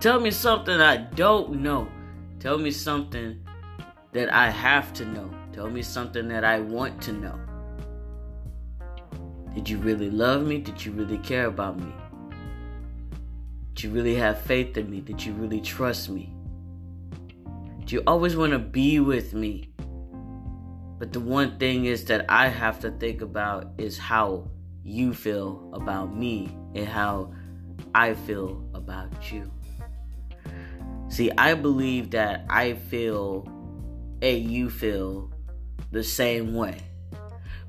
Tell me something I don't know. Tell me something that I have to know. Tell me something that I want to know. Did you really love me? Did you really care about me? Did you really have faith in me? Did you really trust me? Do you always want to be with me? But the one thing is that I have to think about is how you feel about me and how I feel about you. See, I believe that I feel and you feel the same way.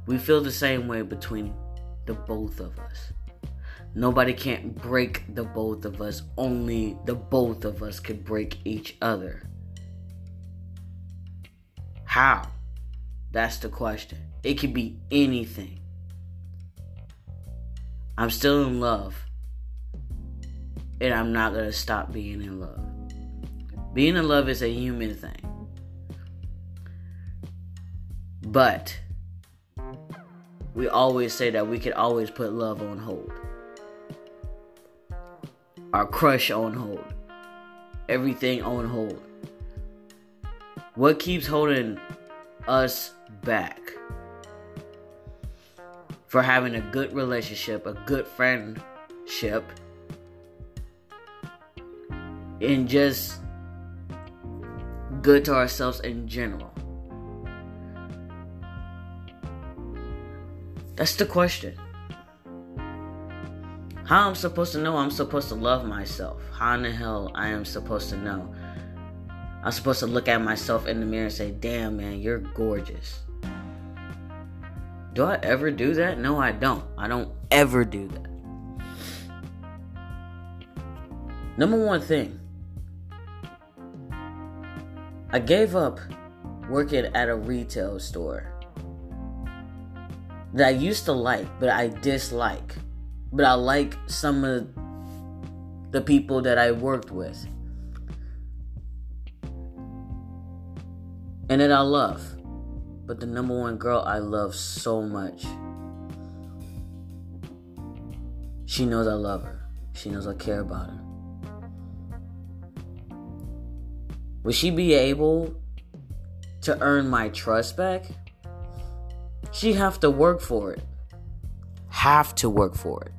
We feel the same way between the both of us. Nobody can't break the both of us. Only the both of us can break each other. How? That's the question. It could be anything. I'm still in love, and I'm not going to stop being in love. Being in love is a human thing. But we always say that we could always put love on hold. Our crush on hold. Everything on hold. What keeps holding us back for having a good relationship, a good friendship, and just good to ourselves in general? That's the question. How I'm supposed to know I'm supposed to love myself? How in the hell I am supposed to know? I'm supposed to look at myself in the mirror and say, damn, man, you're gorgeous. Do I ever do that? No, I don't. I don't ever do that. Number one thing. I gave up working at a retail store that I used to like, but I dislike. But I like some of the people that I worked with. And that I love. But the number one girl I love so much, she knows I love her. She knows I care about her. Will she be able to earn my trust back? She have to work for it. Have to work for it.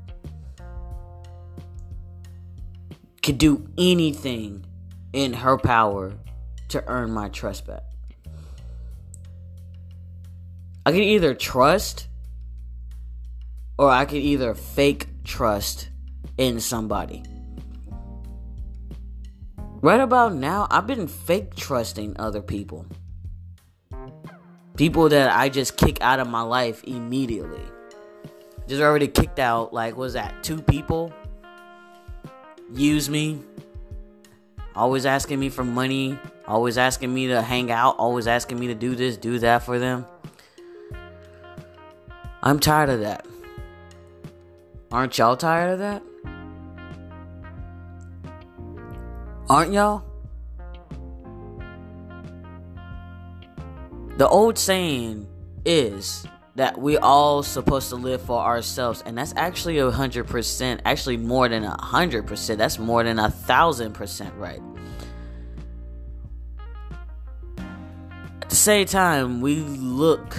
Could do anything in her power to earn my trust back. I could either trust or I could either fake trust in somebody. Right about now, I've been fake trusting other people. People that I just kick out of my life immediately. Just already kicked out, like, what was that, 2 people? Use me. Always asking me for money. Always asking me to hang out. Always asking me to do this, do that for them. I'm tired of that. Aren't y'all tired of that? Aren't y'all? The old saying is that we all supposed to live for ourselves, and that's actually 100%, actually more than 100%, that's more than 1,000% right. At the same time, we look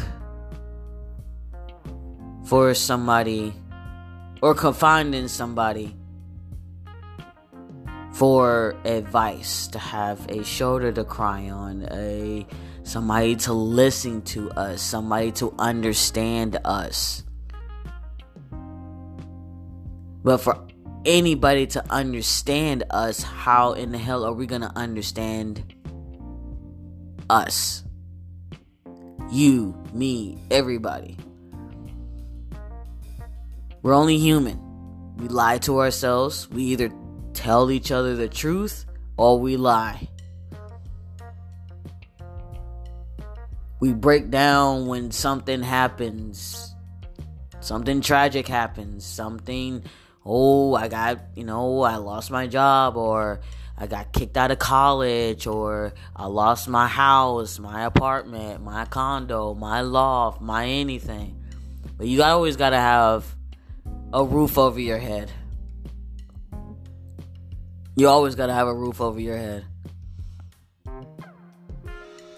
for somebody or confide in somebody for advice, to have a shoulder to cry on, somebody to listen to us, somebody to understand us. But for anybody to understand us, how in the hell are we going to understand us? You, me, everybody. We're only human. We lie to ourselves. We either tell each other the truth or we lie. We break down when something happens. Something tragic happens. Something, I lost my job, or I got kicked out of college, or I lost my house, my apartment, my condo, my loft, my anything. But you always got to have a roof over your head. You always gotta have a roof over your head.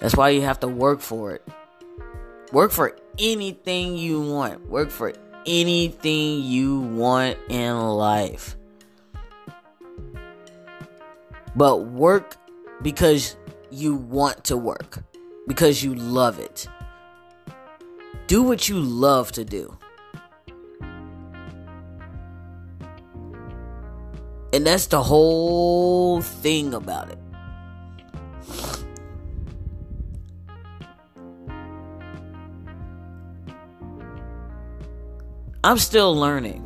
That's why you have to work for it. Work for anything you want. Work for anything you want in life. But work because you want to work. Because you love it. Do what you love to do. And that's the whole thing about it. I'm still learning.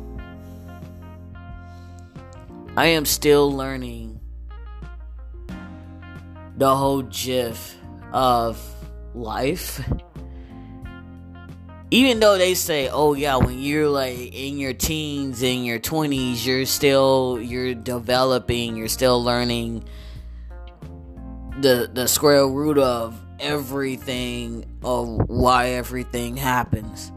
I am still learning the whole gist of life. Even though they say, oh yeah, when you're like in your teens, in your 20s, you're developing, you're still learning the square root of everything, of why everything happens.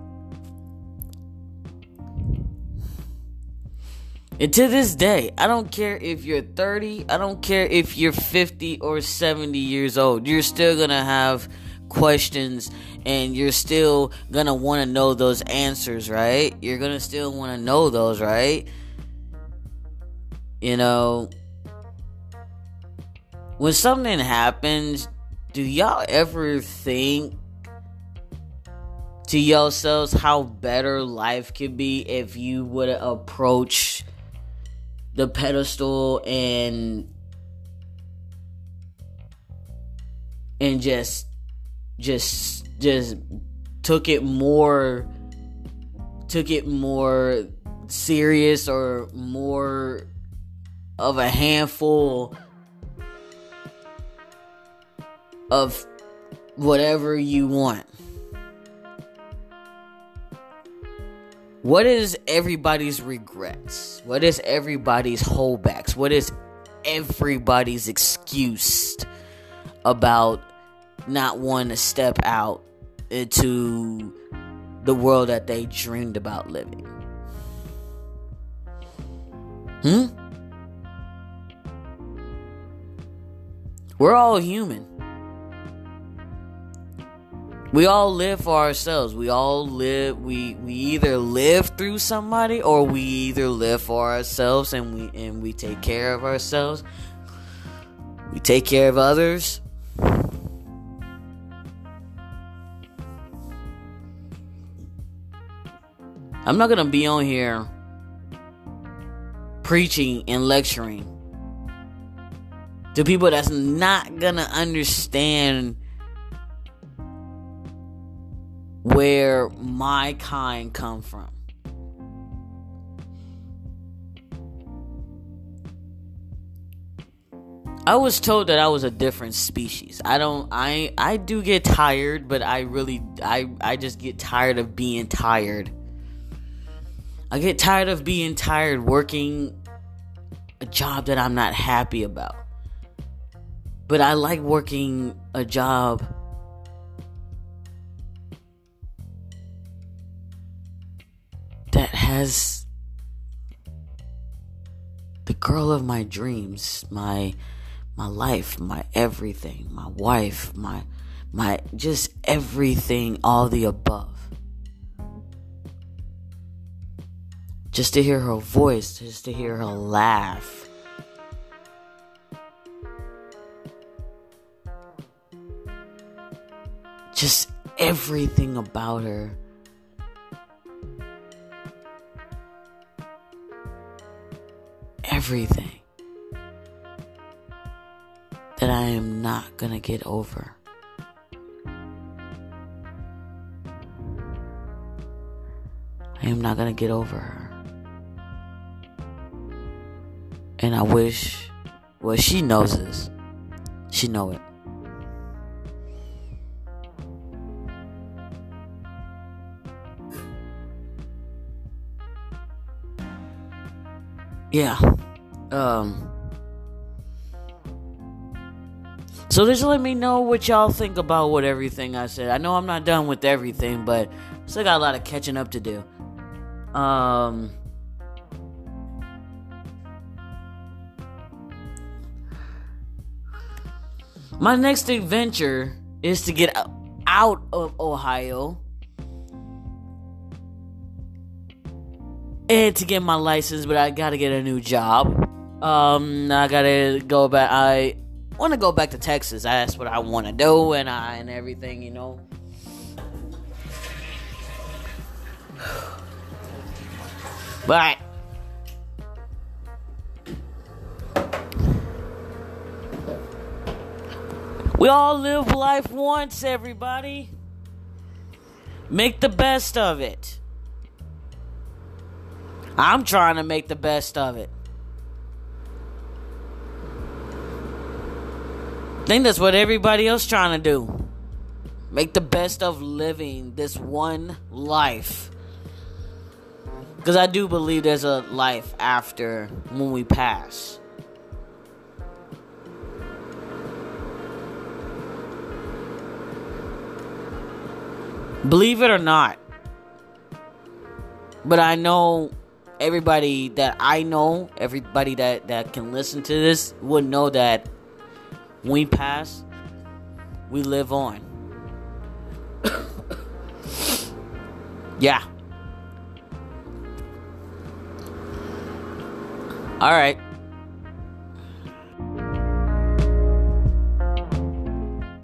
And to this day, I don't care if you're 30, I don't care if you're 50 or 70 years old, you're still gonna have questions and you're still gonna want to know those answers, right? You're gonna still want to know those, right? You know, when something happens, do y'all ever think to yourselves how better life could be if you would approach the pedestal and just took it more serious or more of a handful of whatever you want? What is everybody's regrets? What is everybody's holdbacks? What is everybody's excuse about not wanting to step out into the world that they dreamed about living? We're all human. We all live for ourselves. We either live through somebody or we either live for ourselves and we take care of ourselves. We take care of others. I'm not going to be on here preaching and lecturing to people that's not going to understand where my kind come from. I was told that I was a different species. I do get tired, but I just get tired of being tired. I get tired of being tired working a job that I'm not happy about. But I like working a job that has the girl of my dreams, my life, my everything, my wife, my just everything, all the above. Just to hear her voice, just to hear her laugh. Just everything about her. Everything that I am not gonna get over. I am not gonna get over her. And I wish, well, she knows this. She know it. Yeah. So just let me know what y'all think about what everything I said. I know I'm not done with everything, but still got a lot of catching up to do. My next adventure is to get out of Ohio and to get my license, but I gotta get a new job. I gotta go back. I want to go back to Texas. That's what I want to do, and everything, you know. But we all live life once, everybody. Make the best of it. I'm trying to make the best of it. I think that's what everybody else trying to do. Make the best of living this one life. Because I do believe there's a life after when we pass. Believe it or not. But I know everybody that I know, everybody that can listen to this would know that when we pass, we live on. Yeah. All right.